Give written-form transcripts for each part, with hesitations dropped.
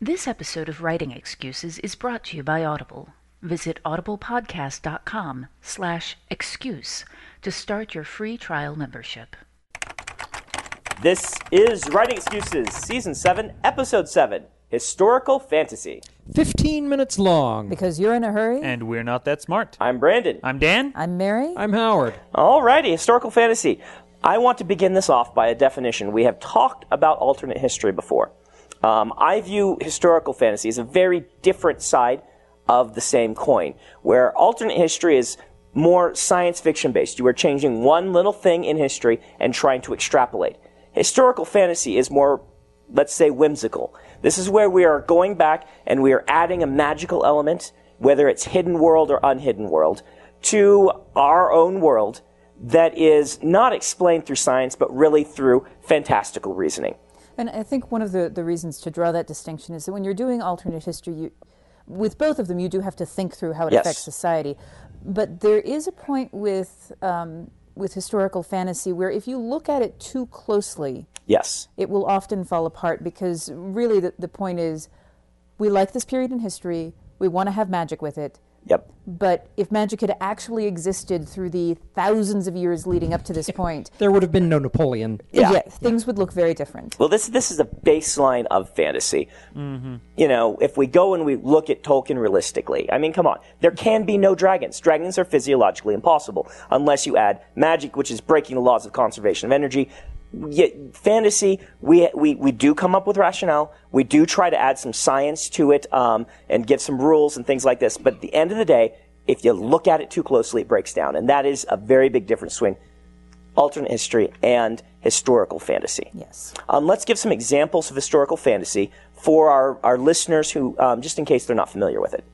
This episode of Writing Excuses is brought to you by Audible. Visit audiblepodcast.com/excuse to start your free trial membership. This is Writing Excuses, Season 7, Episode 7, Historical Fantasy. 15 minutes long. Because you're in a hurry. And we're not that smart. I'm Brandon. I'm Dan. I'm Mary. I'm Howard. Alrighty, Historical Fantasy. I want to begin this off by a definition. We have talked about alternate history before. I view historical fantasy as a very different side of the same coin, where alternate history is more science fiction based. You are changing one little thing in history and trying to extrapolate. Historical fantasy is more, let's say, whimsical. This is where we are going back and we are adding a magical element, whether it's hidden world or unhidden world, to our own world that is not explained through science, but really through fantastical reasoning. And I think one of the reasons to draw that distinction is that when you're doing alternate history, with both of them, you do have to think through how it affects society. But there is a point with historical fantasy where if you look at it too closely, it will often fall apart, because really the point is, we like this period in history, we want to have magic with it. Yep. But if magic had actually existed through the thousands of years leading up to this point, there would have been no Napoleon. Things would look very different. Well, this is a baseline of fantasy. Mm-hmm. You know, if we go and we look at Tolkien realistically, I mean, come on. There can be no dragons. Dragons are physiologically impossible unless you add magic, which is breaking the laws of conservation of energy. Yet fantasy, we do come up with rationale. We do try to add some science to it and give some rules and things like this. But at the end of the day, if you look at it too closely, it breaks down. And that is a very big difference between alternate history and historical fantasy. Yes. Let's give some examples of historical fantasy for our listeners who, just in case they're not familiar with it.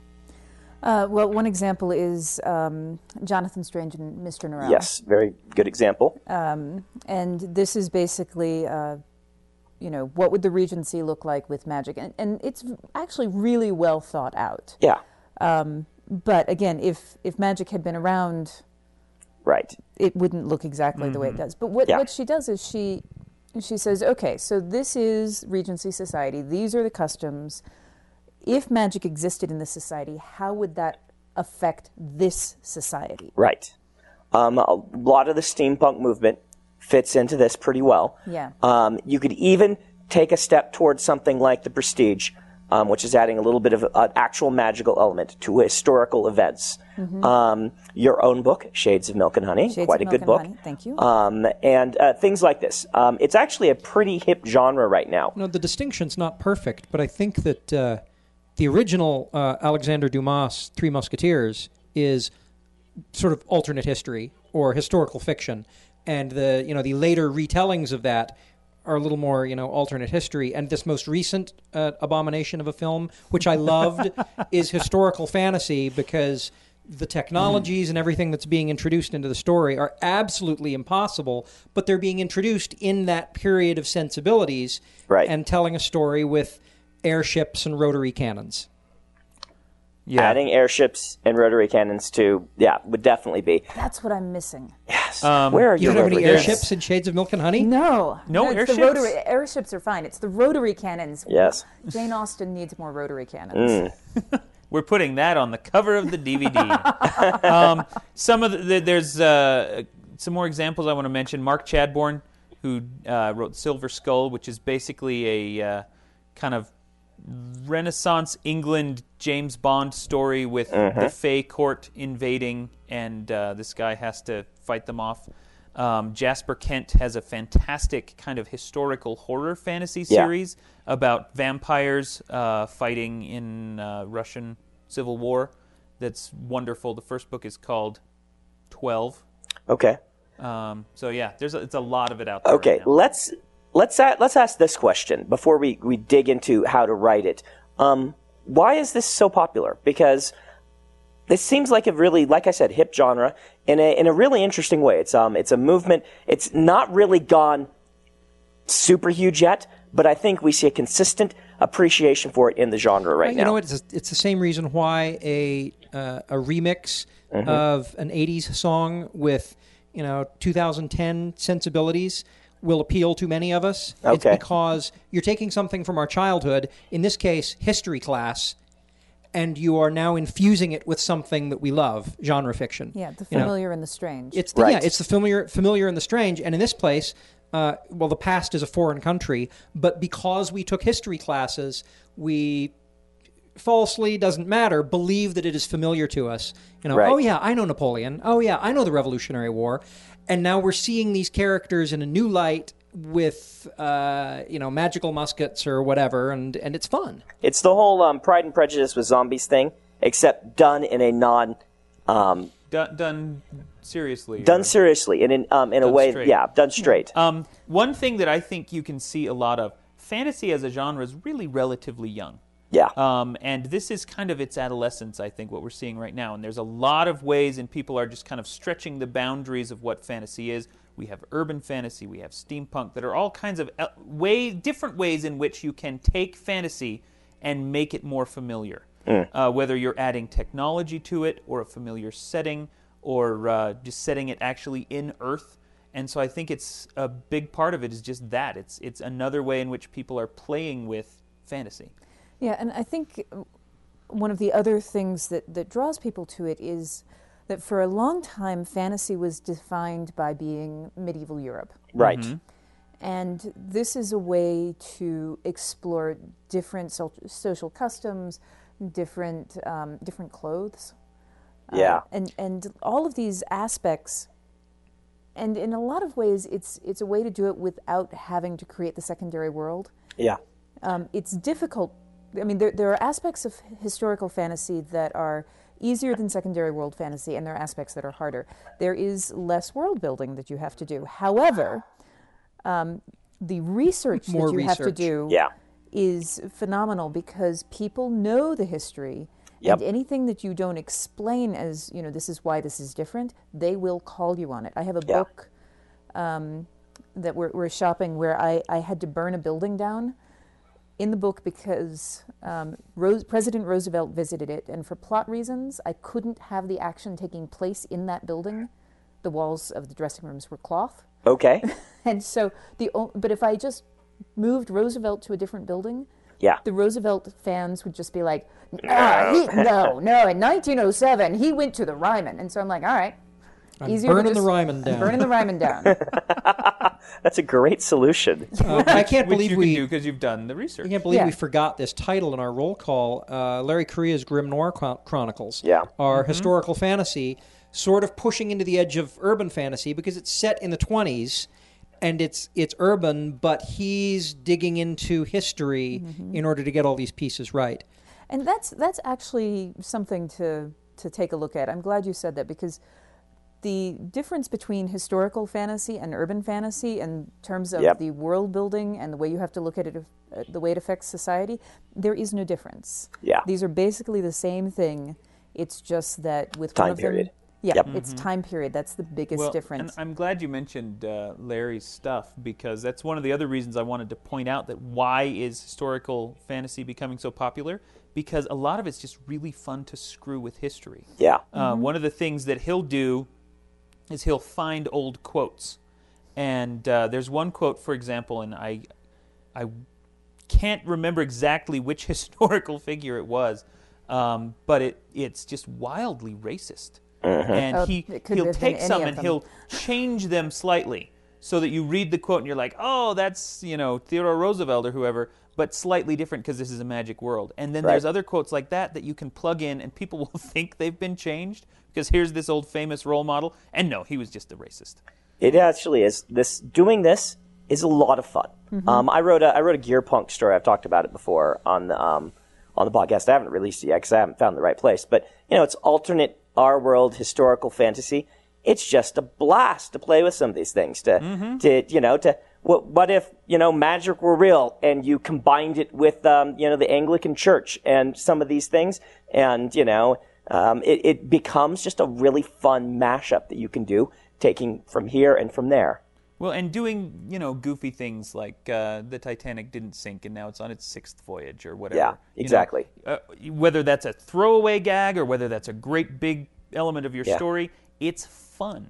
Well, one example is Jonathan Strange and Mr. Norrell. Yes, very good example. And this is basically, what would the Regency look like with magic? And it's actually really well thought out. Yeah. But again, if magic had been around, right, it wouldn't look exactly the way it does. But what she does is she says, okay, so this is Regency society. These are the customs. If magic existed in this society, how would that affect this society? Right. A lot of the steampunk movement fits into this pretty well. Yeah. You could even take a step towards something like The Prestige, which is adding a little bit of an actual magical element to historical events. Mm-hmm. Your own book, Shades of Milk and Honey, quite a good book. Thank you. And things like this. It's actually a pretty hip genre right now. No, the distinction's not perfect, but I think that... the original Alexander Dumas' Three Musketeers is sort of alternate history or historical fiction, and the later retellings of that are a little more alternate history. And this most recent abomination of a film, which I loved, is historical fantasy, because the technologies and everything that's being introduced into the story are absolutely impossible, but they're being introduced in that period of sensibilities, right, and telling a story with airships and rotary cannons. Yeah. Adding airships and rotary cannons to, would definitely be. That's what I'm missing. Yes. Where are you? You don't have any airships in Shades of Milk and Honey? No airships? Airships are fine. It's the rotary cannons. Yes. Jane Austen needs more rotary cannons. Mm. We're putting that on the cover of the DVD. There's some more examples I want to mention. Mark Chadbourne, who wrote Silver Skull, which is basically a kind of Renaissance England James Bond story with the Fey court invading, and this guy has to fight them off. Jasper Kent has a fantastic kind of historical horror fantasy series about vampires fighting in Russian Civil War. That's wonderful. The first book is called 12. Okay. It's a lot of it out there. Okay, right now. Let's ask this question before we dig into how to write it. Why is this so popular? Because this seems like a really, like I said, hip genre in a really interesting way. It's a movement. It's not really gone super huge yet, but I think we see a consistent appreciation for it in the genre right now. You know what? It's the same reason why a remix of an 80s song with 2010 sensibilities will appeal to many of us. Okay. It's because you're taking something from our childhood, in this case, history class, and you are now infusing it with something that we love, genre fiction. Yeah, the familiar and the strange. It's the, right. Yeah, it's the familiar and the strange. And in this place, well, the past is a foreign country, but because we took history classes, we falsely, doesn't matter, believe that it is familiar to us. You know, right. Oh yeah, I know Napoleon. Oh yeah, I know the Revolutionary War. And now we're seeing these characters in a new light with, magical muskets or whatever, and it's fun. It's the whole Pride and Prejudice with zombies thing, except done in a non... Done seriously. Done seriously, and in a way, straight. Yeah, done straight. One thing that I think you can see a lot of, fantasy as a genre is really relatively young. Yeah. And this is kind of its adolescence, I think, what we're seeing right now. And there's a lot of ways, and people are just kind of stretching the boundaries of what fantasy is. We have urban fantasy, we have steampunk, that are all kinds of different ways in which you can take fantasy and make it more familiar. Whether you're adding technology to it, or a familiar setting, or just setting it actually in Earth. And so I think it's a big part of it is just that. It's another way in which people are playing with fantasy. Yeah, and I think one of the other things that draws people to it is that for a long time, fantasy was defined by being medieval Europe. Right. Mm-hmm. And this is a way to explore different social customs, different clothes. Yeah. And all of these aspects. And in a lot of ways, it's a way to do it without having to create the secondary world. Yeah. It's difficult. I mean, there are aspects of historical fantasy that are easier than secondary world fantasy, and there are aspects that are harder. There is less world building that you have to do. However, the research that you have to do is phenomenal, because people know the history, and anything that you don't explain as, this is why this is different, they will call you on it. I have a book that we're shopping where I had to burn a building down in the book because President Roosevelt visited it, and for plot reasons, I couldn't have the action taking place in that building. The walls of the dressing rooms were cloth. Okay. And so, but if I just moved Roosevelt to a different building, the Roosevelt fans would just be like, in 1907, he went to the Ryman. And so I'm like, all right. Burning the Ryman down. That's a great solution. I can't believe because you've done the research. I can't believe we forgot this title in our roll call. Larry Correa's Grim Noir Chronicles are historical fantasy, sort of pushing into the edge of urban fantasy, because it's set in the 20s and it's urban, but he's digging into history in order to get all these pieces right. And that's actually something to take a look at. I'm glad you said that, because the difference between historical fantasy and urban fantasy in terms of the world building and the way you have to look at it, the way it affects society, there is no difference. Yeah. These are basically the same thing. It's just that with time period. It's time period. That's the biggest difference. And I'm glad you mentioned Larry's stuff, because that's one of the other reasons I wanted to point out that why is historical fantasy becoming so popular? Because a lot of it's just really fun to screw with history. Yeah. One of the things that he'll do is he'll find old quotes. And there's one quote, for example, and I can't remember exactly which historical figure it was, but it's just wildly racist. And he'll take some and he'll change them slightly so that you read the quote and you're like, oh, that's, Theodore Roosevelt or whoever, but slightly different because this is a magic world. And then there's other quotes like that you can plug in and people will think they've been changed, because here's this old famous role model, and no, he was just a racist. It actually is. Doing this is a lot of fun. I wrote a gear punk story. I've talked about it before on the podcast. I haven't released it yet because I haven't found the right place. But it's alternate our world historical fantasy. It's just a blast to play with some of these things. What if magic were real and you combined it with the Anglican Church and some of these things, and it becomes just a really fun mashup that you can do, taking from here and from there. Well, and doing, goofy things like the Titanic didn't sink and now it's on its sixth voyage or whatever. Yeah, exactly. Whether that's a throwaway gag or whether that's a great big element of your story, it's fun.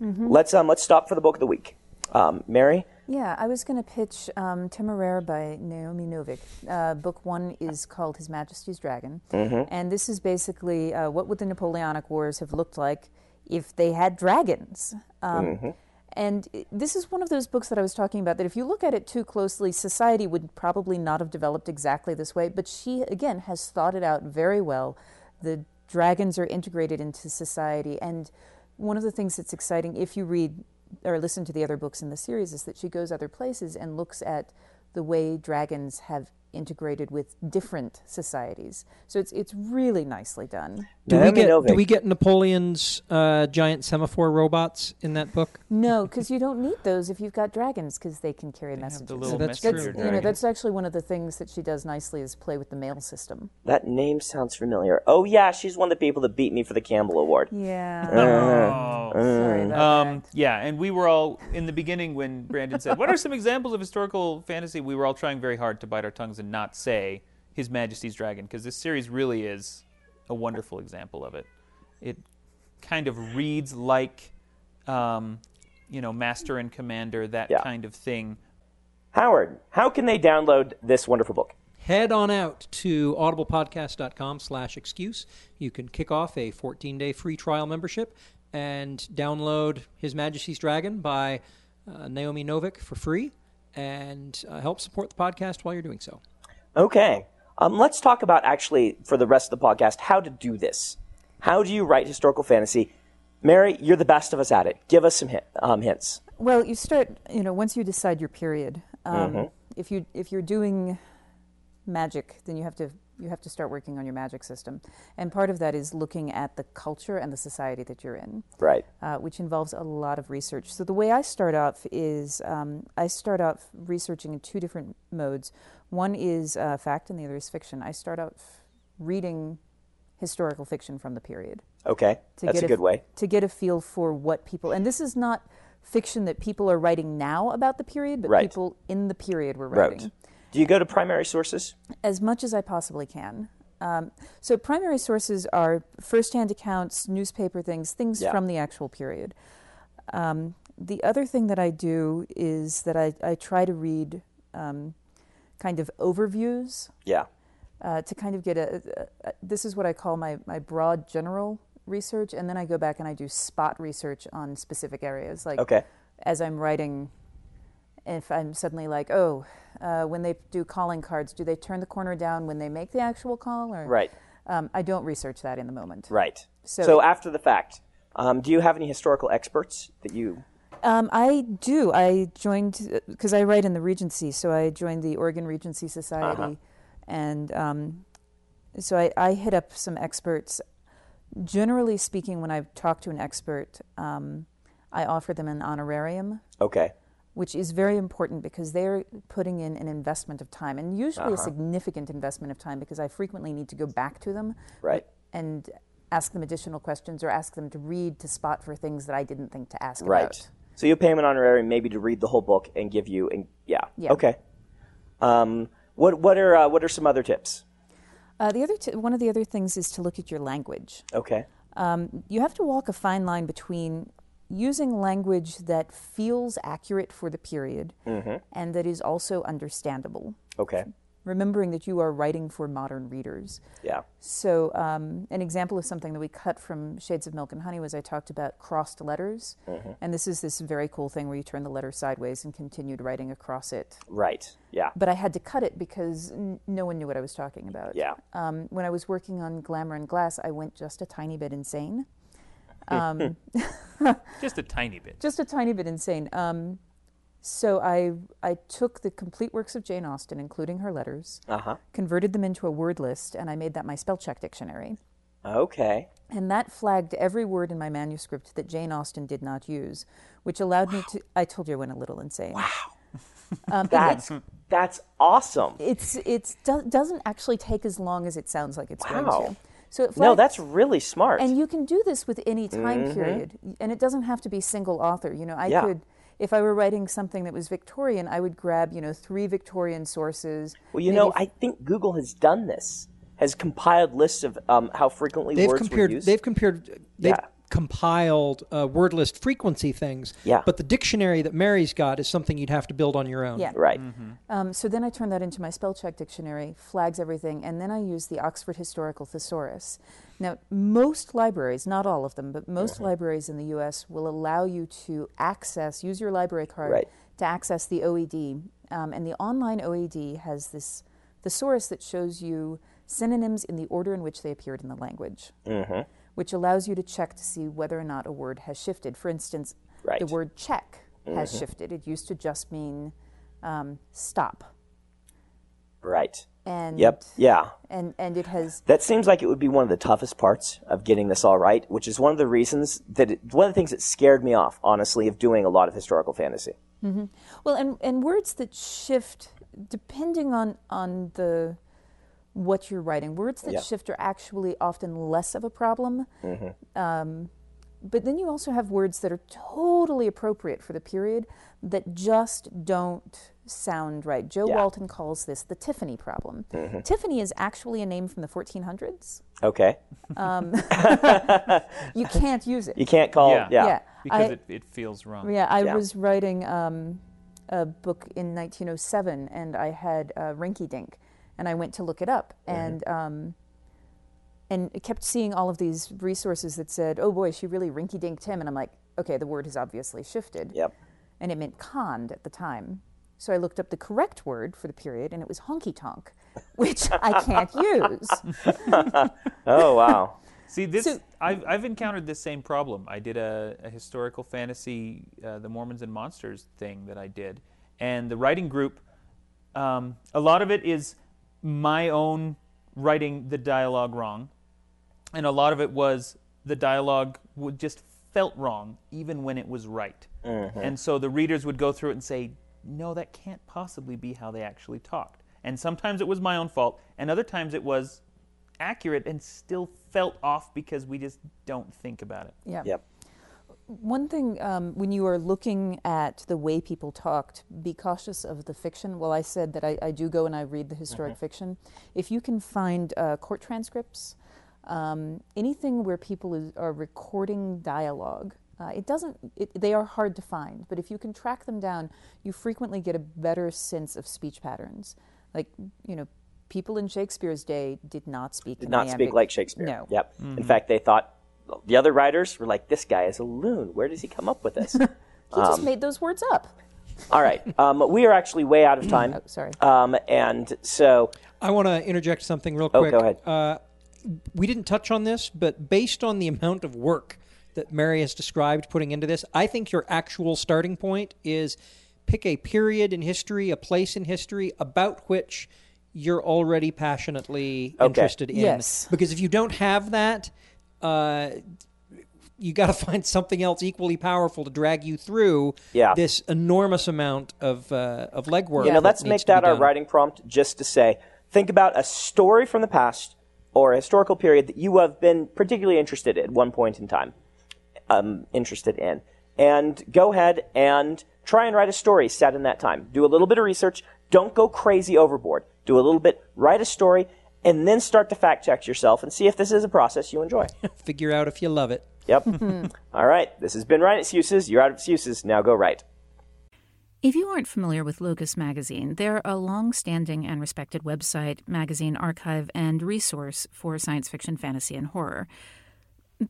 Mm-hmm. Let's stop for the book of the week. Mary? Yeah, I was going to pitch Temeraire by Naomi Novik. Book one is called His Majesty's Dragon. Mm-hmm. And this is basically what would the Napoleonic Wars have looked like if they had dragons? Mm-hmm. And this is one of those books that I was talking about, that if you look at it too closely, society would probably not have developed exactly this way. But she, again, has thought it out very well. The dragons are integrated into society. And one of the things that's exciting, if you read or listen to the other books in the series, is that she goes other places and looks at the way dragons have integrated with different societies. So it's really nicely done. Do we get Napoleon's giant semaphore robots in that book? No, because you don't need those if you've got dragons, because they can carry messages. That's actually one of the things that she does nicely, is play with the mail system. That name sounds familiar. Oh yeah, she's one of the people that beat me for the Campbell Award. Yeah. Sorry about that. Yeah, and we were all in the beginning when Brandon said, "What are some examples of historical fantasy?" We were all trying very hard to bite our tongues and not say His Majesty's Dragon, because this series really is a wonderful example of it. It kind of reads like, Master and Commander, that kind of thing. Howard, how can they download this wonderful book? Head on out to audiblepodcast.com/excuse. You can kick off a 14-day free trial membership and download His Majesty's Dragon by Naomi Novik for free, and help support the podcast while you're doing so. Okay. Let's talk about, actually, for the rest of the podcast, how to do this. How do you write historical fantasy? Mary, you're the best of us at it. Give us some hints. Well, you start, once you decide your period. If you're doing magic, then you have to start working on your magic system. And part of that is looking at the culture and the society that you're in. Right. Which involves a lot of research. So the way I start off is I start off researching in two different modes. One is fact and the other is fiction. I start out reading historical fiction from the period. Okay, that's a good way. To get a feel for what people... And this is not fiction that people are writing now about the period, but people in the period were writing. Right. Do you go to primary sources? As much as I possibly can. So primary sources are first-hand accounts, newspaper things from the actual period. The other thing that I do is that I try to read... kind of overviews. Yeah. To kind of get this is what I call my broad general research, and then I go back and I do spot research on specific areas. Like, as I'm writing, if I'm suddenly like, when they do calling cards, do they turn the corner down when they make the actual call? Or, right. I don't research that in the moment. Right. So after the fact, do you have any historical experts that you... I do. I joined, because I write in the Regency, so I joined the Oregon Regency Society. Uh-huh. And so I hit up some experts. Generally speaking, when I talk to an expert, I offer them an honorarium. Okay. Which is very important because they're putting in an investment of time, and usually a significant investment of time, because I frequently need to go back to them. Right. And ask them additional questions, or ask them to read to spot for things that I didn't think to ask about. Right. So you pay him an honorarium maybe to read the whole book and give you, Okay. What are some other tips? One of the other things is to look at your language. Okay. You have to walk a fine line between using language that feels accurate for the period and that is also understandable. Okay. Remembering that you are writing for modern readers. Yeah. So an example of something that we cut from Shades of Milk and Honey was I talked about crossed letters. Mm-hmm. And this is this very cool thing where you turn the letter sideways and continued writing across it. Right, yeah. But I had to cut it because no one knew what I was talking about. Yeah. When I was working on Glamour and Glass, I went just a tiny bit insane. Just a tiny bit. Just a tiny bit insane. So I took the complete works of Jane Austen, including her letters, converted them into a word list, and I made that my spell check dictionary. Okay. And that flagged every word in my manuscript that Jane Austen did not use, which allowed me to... I told you I went a little insane. Wow. That's awesome. It doesn't actually take as long as it sounds like it's going to. So it flags, no, that's really smart. And you can do this with any time period, and it doesn't have to be single author. You know, I could... If I were writing something that was Victorian, I would grab, you know, 3 Victorian sources. Well, you know, I think Google has done this, has compiled lists of how frequently words were used. They've compiled word list frequency things. Yeah. But the dictionary that Mary's got is something you'd have to build on your own. Yeah. Right. Mm-hmm. So then I turned that into my spell check dictionary, flags everything, and then I used the Oxford Historical Thesaurus. Now, most libraries, not all of them, but most libraries in the U.S. will allow you to access, use your library card to access the OED. And the online OED has this thesaurus that shows you synonyms in the order in which they appeared in the language, which allows you to check to see whether or not a word has shifted. For instance, the word check has shifted. It used to just mean stop. Right. And and it has... That seems like it would be one of the toughest parts of getting this all right, which is one of the reasons that... one of the things that scared me off, honestly, of doing a lot of historical fantasy. Mm-hmm. Well, and words that shift, depending on the... what you're writing. Words that shift are actually often less of a problem. Mm-hmm. But then you also have words that are totally appropriate for the period that just don't sound right. Joe Walton calls this the Tiffany problem. Mm-hmm. Tiffany is actually a name from the 1400s. Okay. You can't use it. You can't call it. Yeah. Because it feels wrong. Yeah, I was writing a book in 1907, and I had Rinky Dink. And I went to look it up, and kept seeing all of these resources that said, "Oh boy, she really rinky-dinked him." And I'm like, "Okay, the word has obviously shifted." Yep. And it meant conned at the time, so I looked up the correct word for the period, and it was honky-tonk, which I can't use. Oh wow! See this, I've encountered this same problem. I did a historical fantasy, the Mormons and Monsters thing that I did, and the writing group, a lot of it is my own writing the dialogue wrong, and a lot of it was the dialogue just felt wrong even when it was right. Mm-hmm. And so the readers would go through it and say, no, that can't possibly be how they actually talked. And sometimes it was my own fault, and other times it was accurate and still felt off because we just don't think about it. Yeah. Yep. One thing, when you are looking at the way people talked, be cautious of the fiction. Well, I said that I do go and I read the historic fiction. If you can find court transcripts, anything where people are recording dialogue, they are hard to find, but if you can track them down, you frequently get a better sense of speech patterns. Like, you know, people in Shakespeare's day did not speak like Shakespeare. No. Yep. Mm-hmm. In fact, they thought... The other writers were like, this guy is a loon. Where does he come up with this? He just made those words up. All right. We are actually way out of time. Oh, sorry. And so... I want to interject something real quick. Oh, go ahead. We didn't touch on this, but based on the amount of work that Mary has described putting into this, I think your actual starting point is pick a period in history, a place in history, about which you're already passionately interested in. Yes. Because if you don't have that... you got to find something else equally powerful to drag you through this enormous amount of legwork. Yeah, now let's make that our writing prompt, just to say, think about a story from the past or a historical period that you have been particularly interested in at one point in time, and go ahead and try and write a story set in that time. Do a little bit of research. Don't go crazy overboard. Do a little bit. Write a story. And then start to fact-check yourself and see if this is a process you enjoy. Figure out if you love it. Yep. All right. This has been Writing Excuses. You're out of excuses. Now go write. If you aren't familiar with Locus Magazine, they're a long-standing and respected website, magazine archive, and resource for science fiction, fantasy, and horror.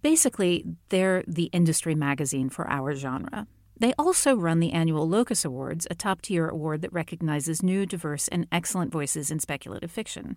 Basically, they're the industry magazine for our genre. They also run the annual Locus Awards, a top-tier award that recognizes new, diverse, and excellent voices in speculative fiction.